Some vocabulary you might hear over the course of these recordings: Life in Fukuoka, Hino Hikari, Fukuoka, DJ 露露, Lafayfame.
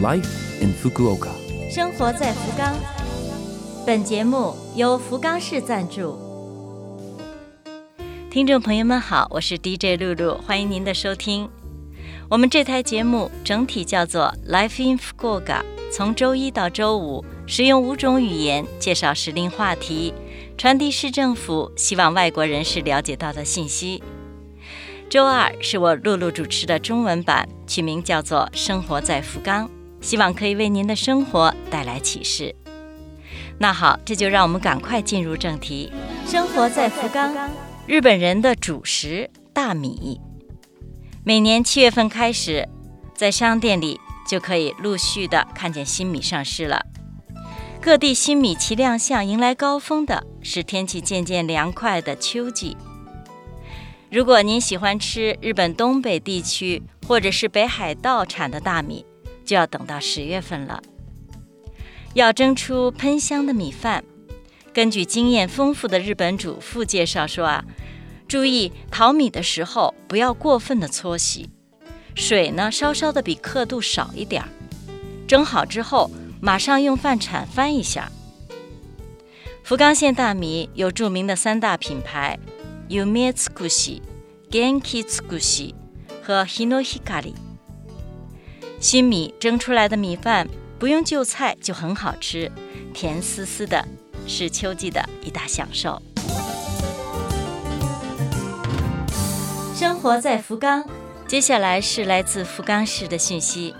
Life in Fukuoka 生活在福冈。本节目由福冈市赞助。听众朋友们好，我是 DJ 露露，欢迎您的收听。我们这台节目整体叫做 Life in Fukuoka， 从周一到周五，使用5种语言介绍时令话题，传递市政府希望外国人士了解到的信息。周2是我露露主持的中文版，取名叫做《生活在福冈》，希望可以为您的生活带来启示。那好，这就让我们赶快进入正题。生活在福冈，日本人的主食大米。每年7月份开始，在商店里就可以陆续的看见新米上市了。各地新米其亮相，迎来高峰的是天气渐渐凉快的秋季。如果您喜欢吃日本东北地区或者是北海道产的大米，就要等到10月份了。要蒸出喷香的米饭，根据经验丰富的日本主妇介绍说注意淘米的时候不要过分的搓洗，水呢稍稍的比刻度少一点，蒸好之后马上用饭铲翻一下。福冈县大米有著名的3大品牌 Yume Tsukushi、Genki Tsukushi 和 Hino Hikari。 新米蒸出来的米饭不用就菜就很好吃，甜丝丝的，是秋季的一大享受。生活在福冈，接下来是来自福冈市的讯息，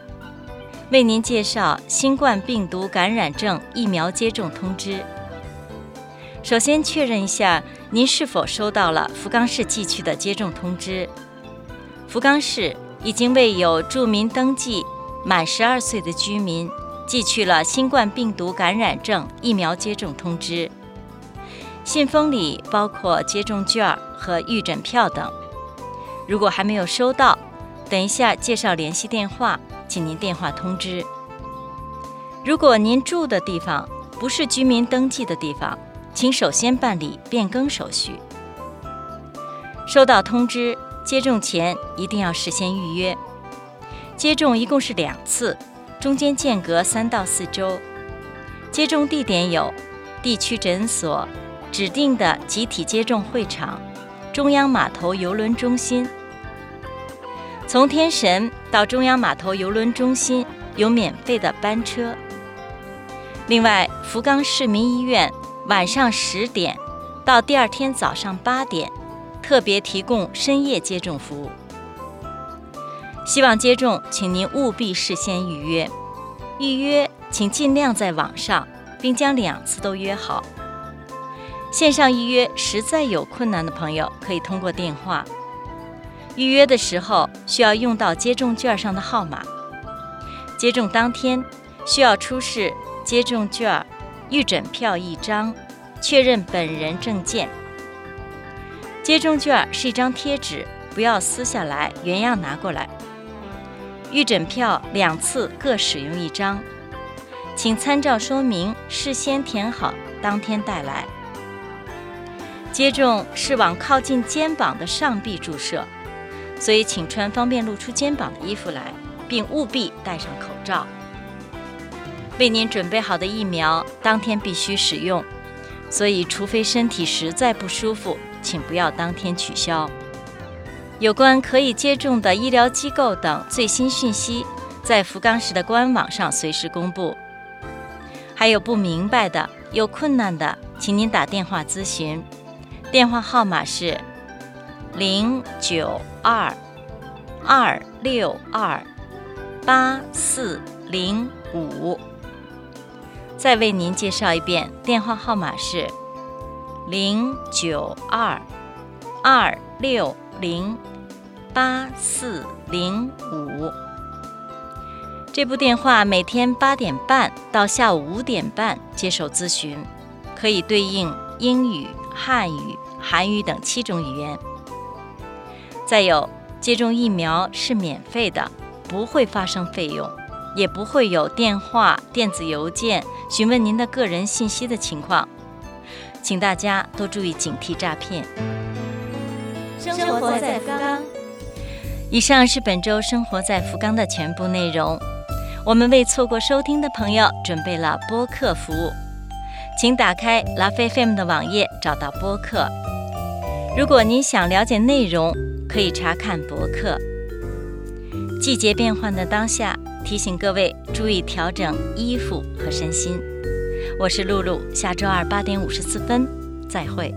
为您介绍新冠病毒感染症疫苗接种通知。首先确认一下您是否收到了福冈市寄去的接种通知。福冈市已经为有住民登记满12岁的居民寄去了新冠病毒感染症疫苗接种通知，信封里包括接种券和预诊票等。如果还没有收到，等一下介绍联系电话，请您电话通知。如果您住的地方不是居民登记的地方，请首先办理变更手续。收到通知，接种前一定要事先预约。接种一共是2次，中间间隔3到4周，接种地点有地区诊所、指定的集体接种会场、中央码头邮轮中心。从天神到中央码头邮轮中心有免费的班车。另外，福冈市民医院晚上10点到第二天早上8点特别提供深夜接种服务。希望接种，请您务必事先预约。预约请尽量在网上，并将2次都约好。线上预约实在有困难的朋友，可以通过电话。预约的时候需要用到接种券上的号码。接种当天需要出示接种券、预诊票1张，确认本人证件。接种券是1张贴纸，不要撕下来，原样拿过来。预诊票2次各使用1张，请参照说明事先填好，当天带来。接种是往靠近肩膀的上臂注射，所以请穿方便露出肩膀的衣服来，并务必戴上口罩。为您准备好的疫苗当天必须使用，所以除非身体实在不舒服，请不要当天取消。有关可以接种的医疗机构等最新讯息，在福冈市的官网上随时公布。还有不明白的、有困难的，请您打电话咨询，电话号码是092-262-8405。再为您介绍一遍，电话号码是092-262-8405。这部电话每天8点半到下午5点半接受咨询，可以对应英语、汉语、韩语等7种语言。再有，接种疫苗是免费的，不会发生费用，也不会有电话、电子邮件询问您的个人信息的情况，请大家都注意警惕诈骗。生活在福冈。以上是本周生活在福冈的全部内容。我们为错过收听的朋友准备了播客服务，请打开 Lafayfame 的网页找到播客。如果您想了解内容，可以查看博客。季节变换的当下，提醒各位注意调整衣服和身心。我是露露，下周二8点54分再会。